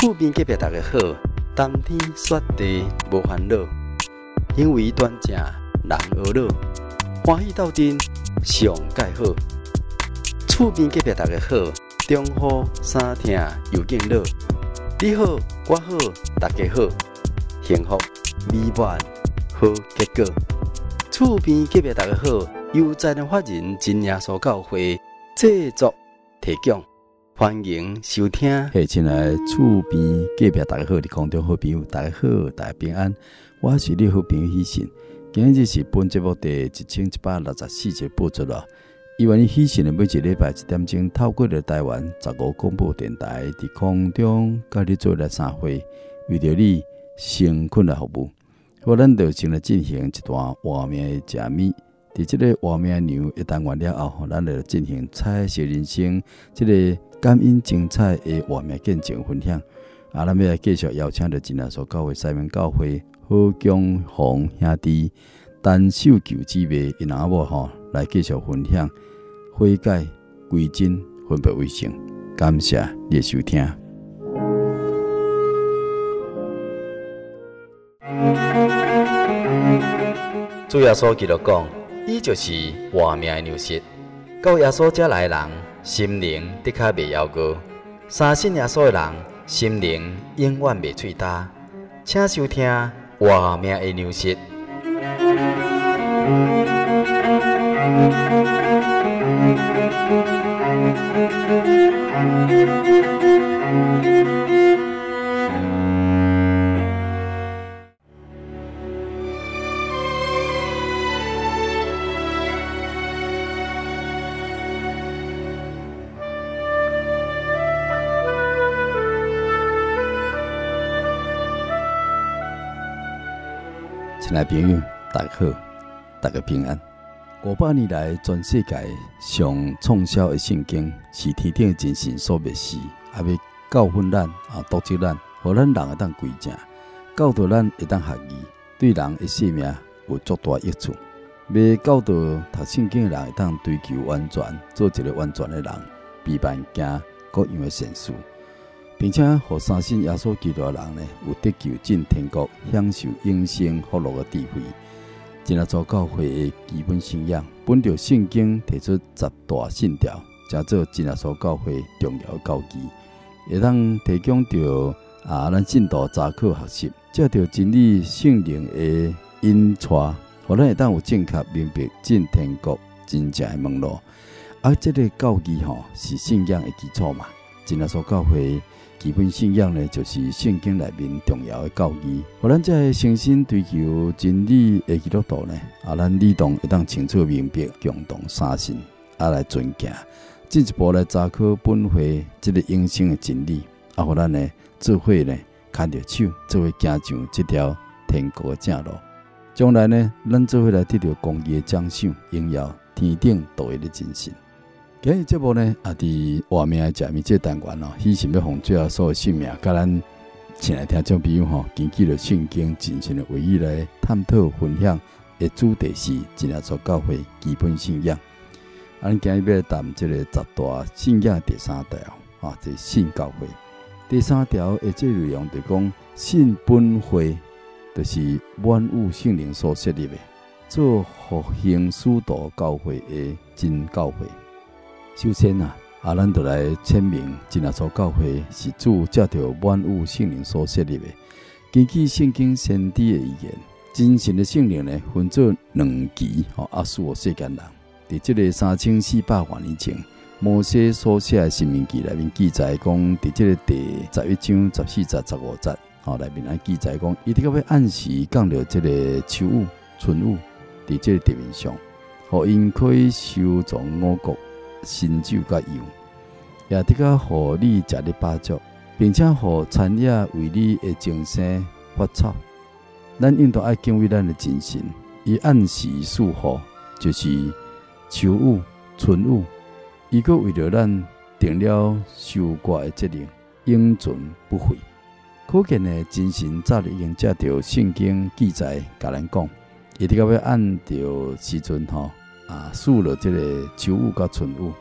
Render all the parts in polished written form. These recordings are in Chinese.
厝边隔壁大家好，冬天雪地无烦恼，因为端正人和乐，欢喜斗阵上介好。厝边隔壁大家好，中好三听又见乐，你好我好大家好，幸福美满好结果。厝边隔壁大家好，悠哉的法人真耶稣教会制作提供。欢迎收听。亲爱厝边隔壁大家好，你空中好朋友，大家好，大家平安。我是你好朋友喜神。今日是本节目第1164集播出了。因为喜神的每一礼拜一点钟透过了台湾15广播电台在空中跟你做来三会，为着你幸困的服务。我们就先来进行一段画面的解密。在这个画面牛一旦完了后，我们就进行彩色人生这个感恩精彩的画面见证分享，咱们要继续邀请到真耶稣教会西门教会何江宏兄弟、陈秀球姊妹因阿母来继续分享悔改归真分别为圣。感谢你的收听。主耶稣基督讲，伊就是活命的牛血，到耶稣家来的人心灵的确袂夭折，相信耶稣的人心灵永远袂脆干。请收听《活命的粮食》。亲爱朋友，大家好，大家平安。500年来，全世界上畅销的圣经是天顶的真神所默示，也要教训咱啊，督责咱，互咱人会当归正，教导咱会当学义，对人的生命有足大益处。要教导读圣经的人会当追求完全，做一个完全的人，避免行各样的善事，并且互相信耶稣基督的人呢，有得救进天国，享受永生福乐的智慧。真耶稣教会的基本信仰，本着圣经提出10大信条，叫做真耶稣教会重要的教义，会当提供着咱信徒查考学习，借着真理圣灵的引导，互咱会当有正确明白进天国真正的门路。这个教义是信仰的基础嘛。真耶稣教会基本信仰呢，就是圣经内面重要的教义，互咱在诚心追求真理的基督徒呢，咱理当会当清楚明白，共同相信，来遵行，进一步来查考本会这个永生的真理，互咱呢做伙呢牵着手，做伙行上这条天国的正路。将来呢，咱做伙来得到公义的奖赏，荣耀天顶独一的真神。今日节目呢，伫画面的食物这单元喜神要奉主耶稣的性命，甲咱前来听众朋友根据着圣经真神的话语来探讨分享的主题是真耶稣教会基本信仰。咱今日要谈这个10大信仰第3条这信教会。第3条的这内容就讲信本会，就是万物圣灵所设立的做复兴使徒教会的真教会。首先咱就来签名，真耶稣教会是主藉着万物圣灵所设立的。根据圣经先知的预言，真神的圣灵呢，分作2期属乎世间人。在这个3400万年前，摩西所写的申命记内面记载讲，在这个第11章14节15节内面记载讲，伊伫到尾按时降到这个秋雨、春雨，在这个地面上，互因可以收藏五谷、新酒甲油，也得个互你食哩饱足，并且互产业为你的精神发草。咱应当爱敬畏咱的精神，伊按时赐予，就是秋雨、春雨。伊佫为了咱定了收割的责任，永存不悔。可见呢，精神早已经借着圣经记载，甲咱讲，伊得个要按着时阵属了这个秋雨甲春雨，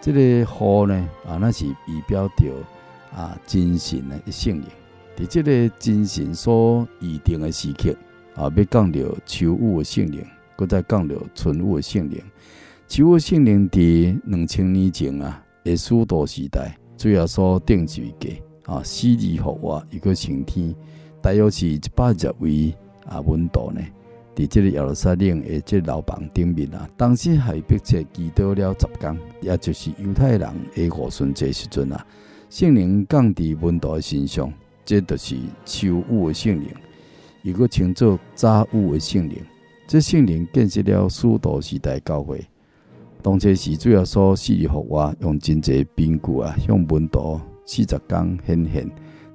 这个雨呢，那是以表着真神的圣灵，在这个真神所预定的时刻要降到秋雨的圣灵，再降到春雨的圣灵。秋雨圣灵在2000年前的使徒时代，主要所定罪过死而复活又个升天，大约是120位门徒呢，在这个耶路撒冷的这个楼房上面当时还迫切祈祷了10天，也就是犹太人的五旬节时阵圣灵降在门徒的身上，这就是秋雨的圣灵，又个称作早雨的圣灵。这圣灵建设了使徒时代教会，当初是主要所死而复活，用真济凭据向门徒40天显现。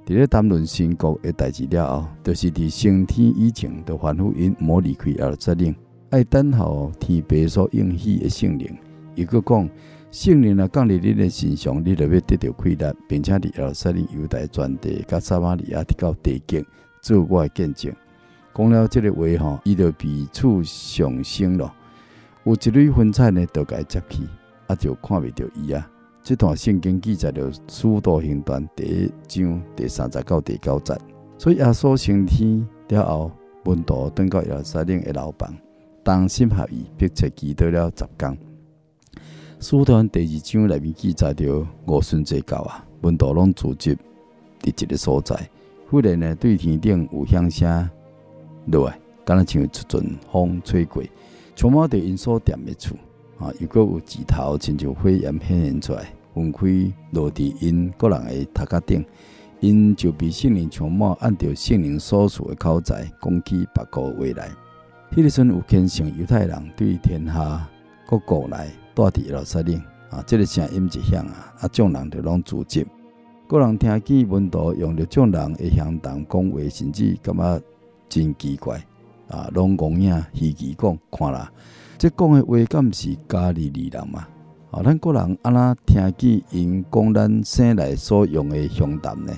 伫咧谈论神国的代志了后，就是伫升天以前，就吩咐因莫离开耶路撒冷，爱等候天父所应许的圣灵。又佫讲，圣灵降临恁的身上，你就要得到快乐，并且伫耶路撒冷、犹太全地、甲撒玛利亚直到地极，做我的见证。讲了这个话吼，伊就彼此上升了。有一类分菜呢，就该接去，就看袂到伊啊。这段圣经记载着《使徒行传》第1章第30到第9节。所以耶稣升天了后，门徒回到耶路撒冷的楼房，同心合意，迫切祈祷了10天。《使徒行传》第2章内面记载着五旬节到门徒拢聚集伫一个所在，忽然呢，对天顶有响声落来，敢若像一阵风吹过。充满着因所踮的厝，又搁有枝头，亲像火焰显现出来，分开落伫因个人的头壳顶，因就被圣灵充满，按照圣灵所属的口才，讲起别国话来。迄个时阵有虔诚犹太人对天下各国来住伫耶路撒冷，这个声音一响众人就拢聚集，个人听见门徒用着众人的乡谈讲话，甚至感觉真奇怪。拢讲呀，稀奇讲，看啦，这讲的话，敢是加利利人嘛？咱个人安那听见因讲咱生来所用的乡谈呢？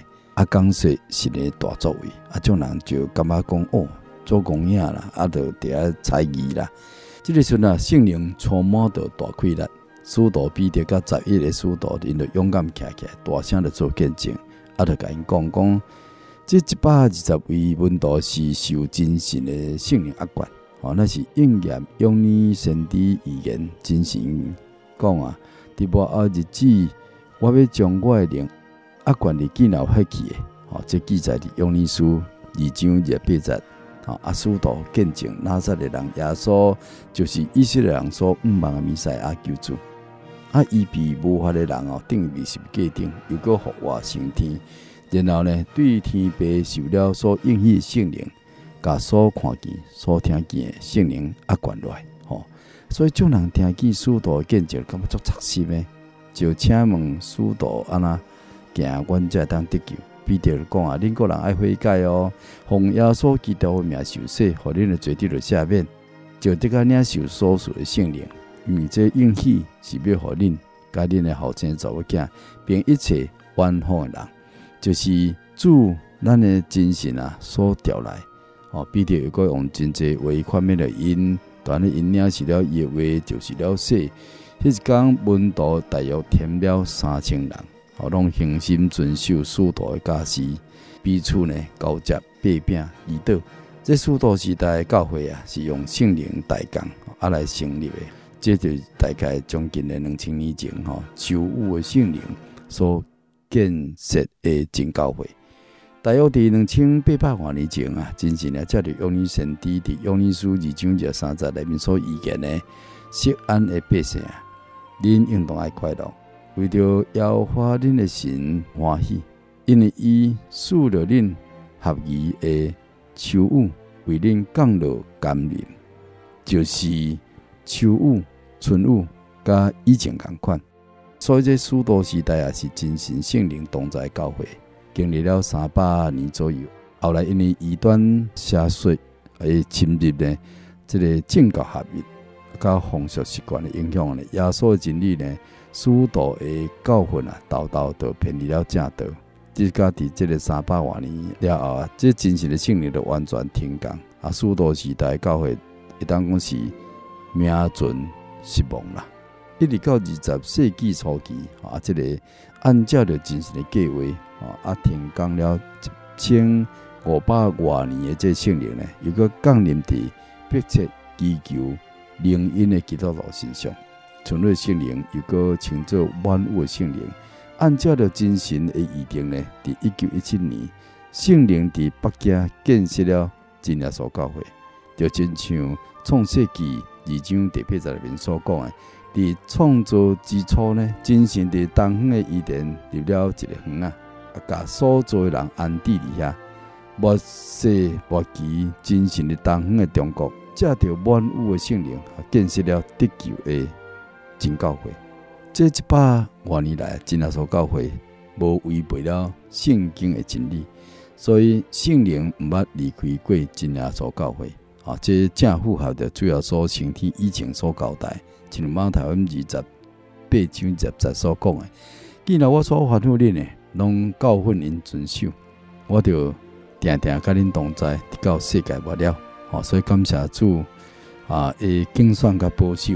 讲说是个大作为，种人就感觉讲哦，做讲影啦，就伫遐猜疑啦。这个时阵圣灵充满着大快乐，使徒彼得甲11个使徒，因着勇敢站起来，大声着做见证，就甲因讲。这120位门徒是受真神的圣灵压灌，那是应验永年先知预言真神讲在末后日子，我要将我的灵压灌入见了血气的，这记载在永年书2章28节。使徒见证拿撒勒人耶稣就是以色列人所盼望的弥赛亚救主，伊被无法的人定于20架顶，又搁复活升天。然后呢，对天父受了所应许的圣灵，甲所看见、所听见的圣灵压灌下来，所以众人听见使徒见证，感觉足扎心的，就请问使徒安那行，阮才当得救。彼得讲恁个人爱悔改奉耶稣基督的名受洗，互恁的罪得了赦免，就得个领受所属的圣灵。因为这应许是要互恁、甲恁的后生查某囝，并一切远方的人。就是主咱的真神所调来，彼得又用真济话款勉励因，但是因领受了伊的话，就是了洗。迄一天门徒大约添了3000人，拢恒心遵守使徒的教示，彼此呢交接擘饼祈祷。这使徒时代的教会是用圣灵代工来成立的，这就大概将近的2000年前秋雨的圣灵所建设的真教会。大约在2800多年前真神才在永年先知在永年书2章30节里面所预言的錫安的百姓，恁应当爱快乐，为着摇花恁的神欢喜，因为伊赐了恁合宜的秋雨，为恁降落甘霖，就是秋雨、春雨甲以前同款。所以这使徒时代也是真神圣灵同在教会，经历了300年左右。后来因为异端邪说而侵入呢，这个政教合一甲风俗习惯的影响呢，耶稣的真理呢，使徒的教训道道都偏离了正道。直到伫这个300多年了后这真神的圣灵就完全停工。使徒时代教会会当讲是名存实亡啦。一直到20世纪初期，这个按照着真神的计划，停工了1500多年的这圣灵呢，又搁降临伫迫切祈求灵恩的基督徒身上。存类圣灵又搁称作万物的圣灵。按照着真神的预定呢，伫1917年，圣灵伫北京建设了真耶稣教会，就真像创世纪2章第8节所讲的。伫创造之初呢，真神伫东方的伊甸立了一个园啊，甲所做的人安置伫遐。末世末期，真神伫东方的中国，借着万物的圣灵，建设了地球的真教会。这100多年来，真耶稣教会无违背了圣经的真理，所以圣灵毋捌离开过真耶稣教会。这正符合着主耶稣升天以前所交代。像马太福音28章20节所讲的，既然我所吩咐恁的，拢教训恁遵守，我就定定甲恁同在，直到世界末了。所以感谢主的竞选甲保守。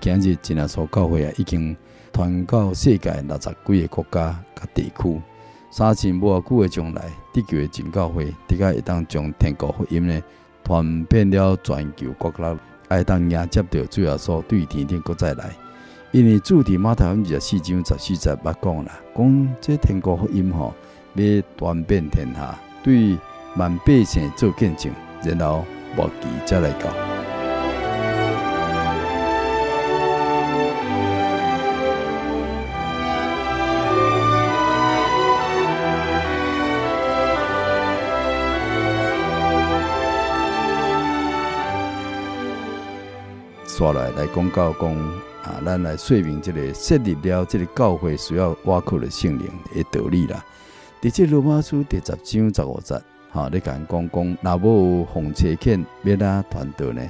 今日真耶稣教会已经传到世界60几个国家甲地区。30无偌久的将来，地球的真教会大概会当将天国福音呢传遍了全球各国。爱当迎接到主耶稣对天顶国再来，因为主伫马太福音24章14节捌讲啦，讲这天国福音要传遍天下，对万百姓做见证，然后末期才来到。接来来讲到咱来说明这个设立了这个教会需要挖苦的圣灵的道理啦。在这罗马书第10章15节，你甲人讲，若无奉差遣，要哪传道呢？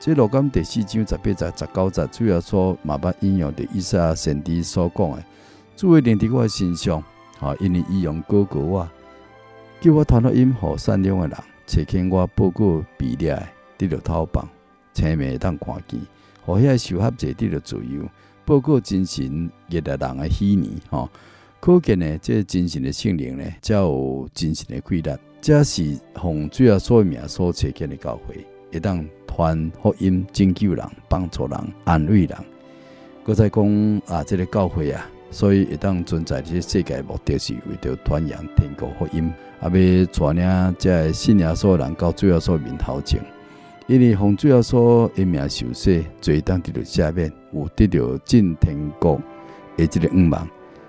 这路加第4章18节、19节，主要说嘛捌引用以赛亚先知所讲的，主的灵在我身上，因为伊用膏膏我，叫我传福音给善良的人，差遣我报告被掠的得到逃放，青面当看见，互遐受合者得到自由，报告真神越来人的喜年吼。可见呢，这真神的圣灵呢，才有真神的规律，这是奉主耶稣名所差遣的教会，会当传福音、拯救人、帮助人、安慰人。搁再讲这个教会所以会当存在这世界目的是为着传扬天国福音，要传领这信耶稣的人到主耶稣面头前。因为奉主耶稣的名受洗，罪当得到赦免，有得到进天国的这个愿望。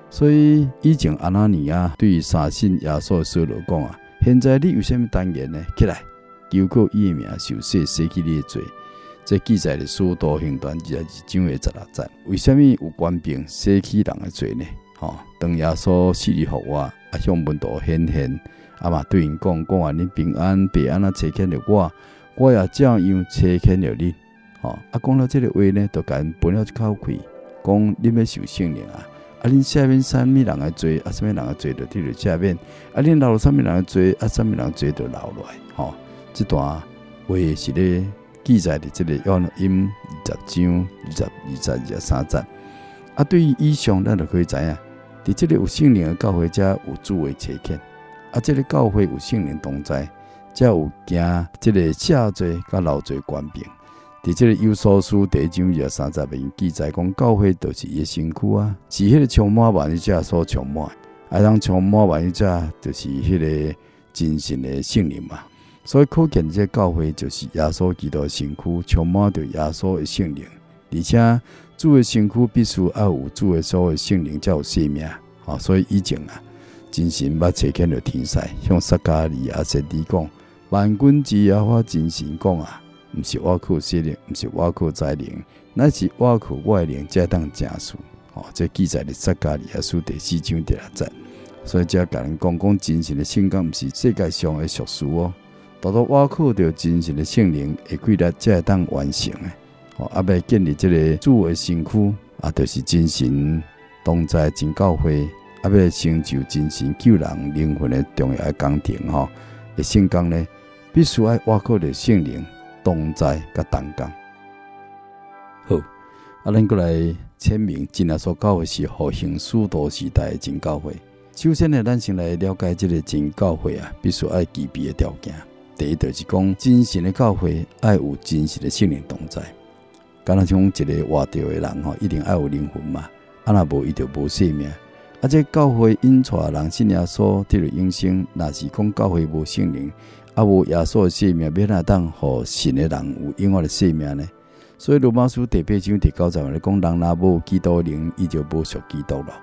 所以以前安那尼亚对三信耶稣的所罗讲现在你有什么单言呢？起来，求靠伊的名受洗，洗去你的罪。这记载的使徒行传22章16节。为什么有官兵洗去人的罪呢？当耶稣死里复活，向门徒显现，嘛对因讲完恁平安，平安差遣了我也这样差遣了你。讲到这个话呢，就跟他们分了一口气，讲你们要受圣灵恁下面什么人的罪，什么人的罪就得到下面；恁留了什么人的罪，什么人的罪就留下来。这段话是咧记载的这个约翰福音20章22节、23节。对于以上，咱就可以知影，伫这个有圣灵的教会，才有主的差遣；这个教会有圣灵同在，才有行这个下罪甲老罪官兵。在这个《以弗所书》1章23节面记载讲，教会就是伊的身躯是迄个充满万有者所充满的，人充满万有者就是迄个真神的圣灵嘛。所以可见这教会就是耶稣基督的身躯，充满着耶稣的圣灵，而且主的身躯必须要有主的所有圣灵才有生命。所以以前真神捌差遣着天使向撒加利亚先知讲，万军之耶和华真神讲不是我靠实力，不是我靠才能，乃是我靠我的灵才能成事。这记载在撒迦利亚书第4章第6节。所以这跟人讲真神的圣工不是世界上的俗事多多我靠着真神的圣灵的规律才能完成要建立这个主的身躯就是真神同在真教会要成就真神救人灵魂的重要的工程的圣工呢，必须要我靠着圣灵同在甲同工。好，咱过来签名，真耶稣教会是复兴使徒时代的真教会。首先呢，咱先来了解这个真教会啊，必须爱具备的条件。第一就是讲，真实的教会爱有真实的圣灵同在。敢若像一个活着的人吼，一定爱有灵魂嘛，若无伊就无生命。这教会因带人信耶稣得了永生，若是讲教会无圣灵，无耶稣的生命，要哪当互神的人有永远的生命呢？所以罗马书第8章第9节咧讲，人若无基督的灵，伊就无属基督了。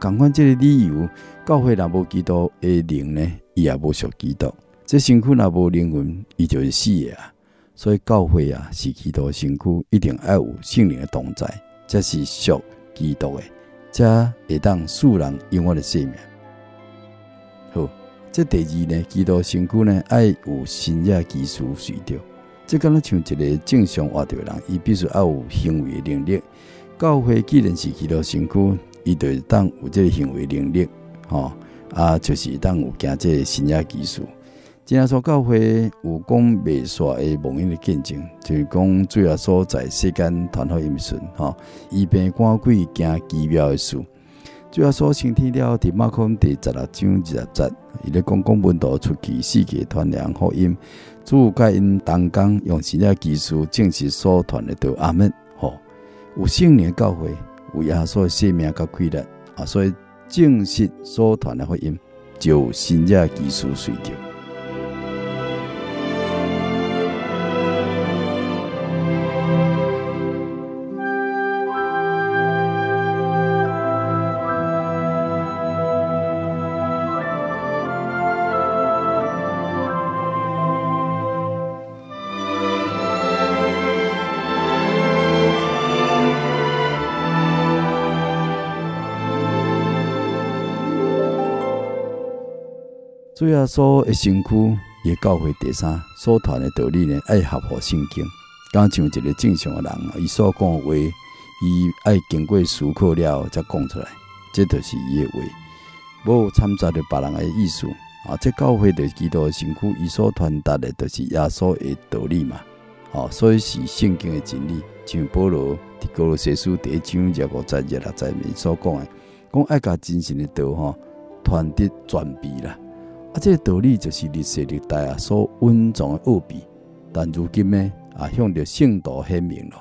同款这个理由，教会若无基督的灵呢，伊也无属基督。这身躯若无灵魂，伊就是死的啊。所以教会啊是基督的身躯，一定要有圣灵的同在，才是属基督的，才会当使人永远的生命。好，这第二呢，基督的身躯呢要有信仰基础随着。这敢若像一个正常活着的人，伊必须要有行为能力。教会既然是基督身躯，伊就当有这个行为能力，就是当有行这个信仰基础。真耶稣教会有讲未煞的蒙恩的见证，就是讲主耶稣在世间传福音时，医病赶鬼行奇妙的事。主耶稣升天了，伫马可第16章20节，伊咧讲门徒出去四处传扬福音。主甲因同工，用神的技术证实所传的道。阿门。有圣灵教会，有耶稣的生命甲快乐啊，所以证实所传的福音，就有神的技术随着。主耶稣的身躯也教会第三所传的道理呢，爱合乎圣经。敢像一个正常的人，伊所讲的话，伊爱经过思考了才讲出来，这就是伊的话，无掺杂着别人的意思啊。这教会的基督的身躯，伊所传达的就是耶稣的道理嘛。所以是圣经的真理。像保罗在哥罗西书第1章25节、26节面所讲的，讲爱甲真神的道传得全备啦。这个道理就是历世历代所蕴藏的奥秘，但如今呢向着圣道显明了。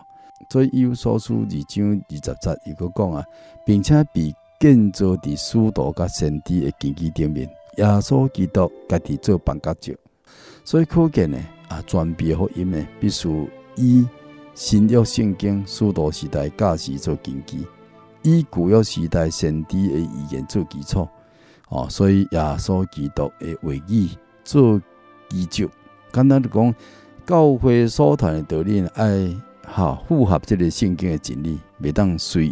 所以以弗所书2章20节又佫讲并且被建造伫使徒甲先知的根基顶面，耶稣基督家己做绊脚石。所以可见呢传遍福音呢，必须以新约圣经使徒时代教示做根基，以旧约时代先知的预言做基础。所以耶稣基督的话语做基础。简单讲，教会所传的道理要符合这个圣经的真理，袂当随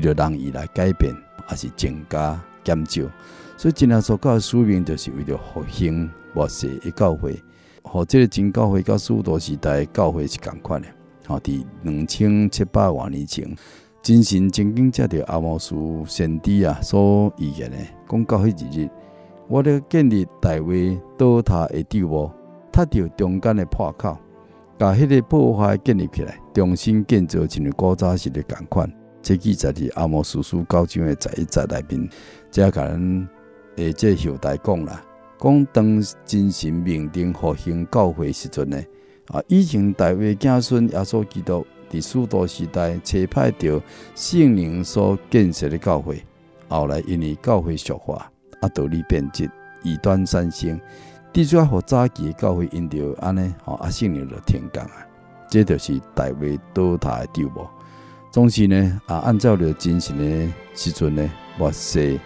着人意来改变，也是增加减少。所以真耶稣教的使命就是为了复兴末世的教会，和这个真教会甲使徒时代的教会是同款的。伫2700多年前。真神曾经接到阿摩斯先知所预言的，讲到迄日，我咧建立大卫倒塌的碉堡，踏着中间的破口，把迄个破坏建立起来，重新建造成古早时的同款。这记载伫阿摩斯书9章的11节内面，才甲咱诶这后代讲啦，讲当真神命定复兴教会时阵呢，以前大卫子孙耶稣基督。在使徒时代差派到圣灵所建设的教会，后来因为教会俗化，道理变质，异端产生，至少让早期的教会因着安尼，圣灵就停工啊。这就是大卫倒塌的碉堡。总是呢，按照着真神的时阵呢，末世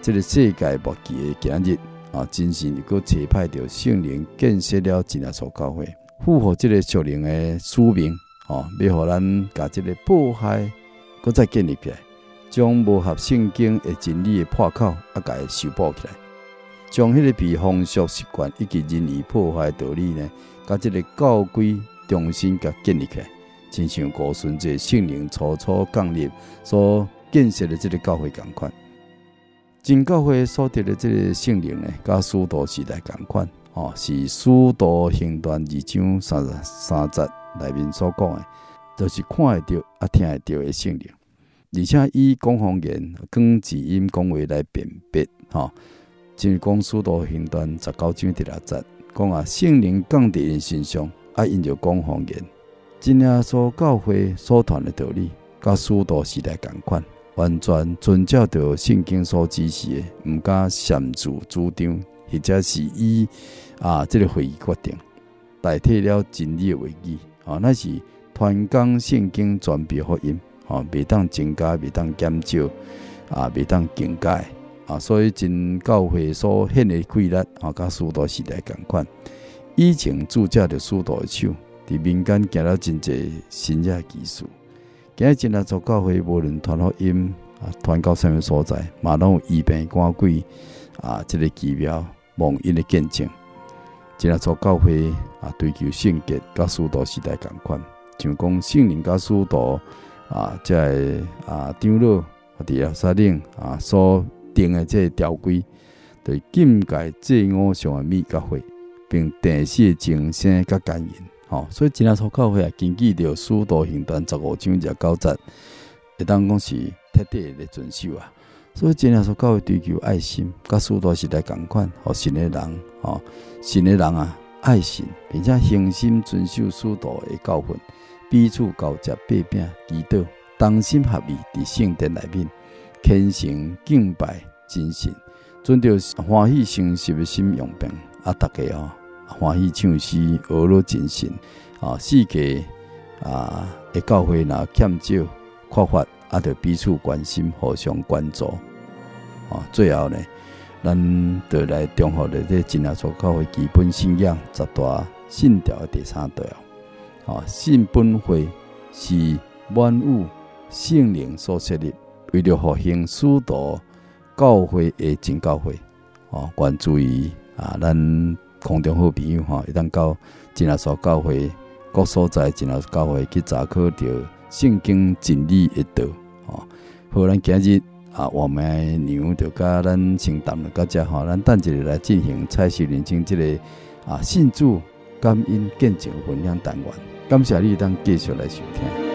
这个世界末期的今日真神又差派到圣灵建设了真耶稣教会，符合这个属灵的使命。要让咱把这个破坏再建立起来，将不合圣经的真理的破口把它修补起来，将那个被风俗习惯以及人为破坏的道理呢，把这个教规重新给建立起来，真像古时这圣灵初初降临所建设的这个教会同款。真教会所得的这个圣灵呢，跟使徒时代同款，是使徒行传2章33节内面所讲的，就是看会到啊，听会到的圣灵，而且以讲方言、广字音讲话来辨别吼。就是讲使徒行传19章第6节，讲啊圣灵降伫因身上，啊因就讲方言。真耶稣教会所传的道理，甲使徒时代同款，完全遵照着圣经所指示的，毋敢擅自主张，或者是以这个会议决定，代替了真理的话语啊，那是传讲圣经传播福音啊，袂当增加，袂当减少啊，袂当更改啊，所以真教会所献的规律啊，甲使徒时代同款，以前主驾着使徒的手。在民间走了很多新的技术，今天耶稣教会无论传福音传到什么所在，也都有医病赶鬼这个奇妙蒙恩的见证。耶稣教会追求圣洁，跟使徒时代同款，像讲圣灵跟使徒这些长老在耶路撒冷所定的这个条规，就是禁戒祭偶像的米跟血，并定死情生跟奸淫。所以真耶稣教会根据着《使徒行传》15章19节，会当讲是彻底的遵守啊。所以真耶稣教会追求爱心，甲使徒时代同款，互信的人，信的人爱信，并且恒心遵守使徒的教训，彼此交接擘饼祈祷，同心合意伫圣殿内面虔诚敬拜真神，存着欢喜诚实的心用兵大家欢喜唱诗，俄罗精神世界的教会若欠少缺乏，就彼此关心，互相关注最后呢，咱就来综合了这真耶稣教会基本信仰10大信条的第3条信本会是万物圣灵所设立，为了复兴使徒教会的真教会关注于咱空中好朋友会当到真耶稣教会各所在，真耶稣教会去查考着圣经真理的道。好，咱今日我们娘就甲咱先谈到这，咱等一下来进行彩色人生这个信主感恩见证分享单元。感谢你，咱继续来收听。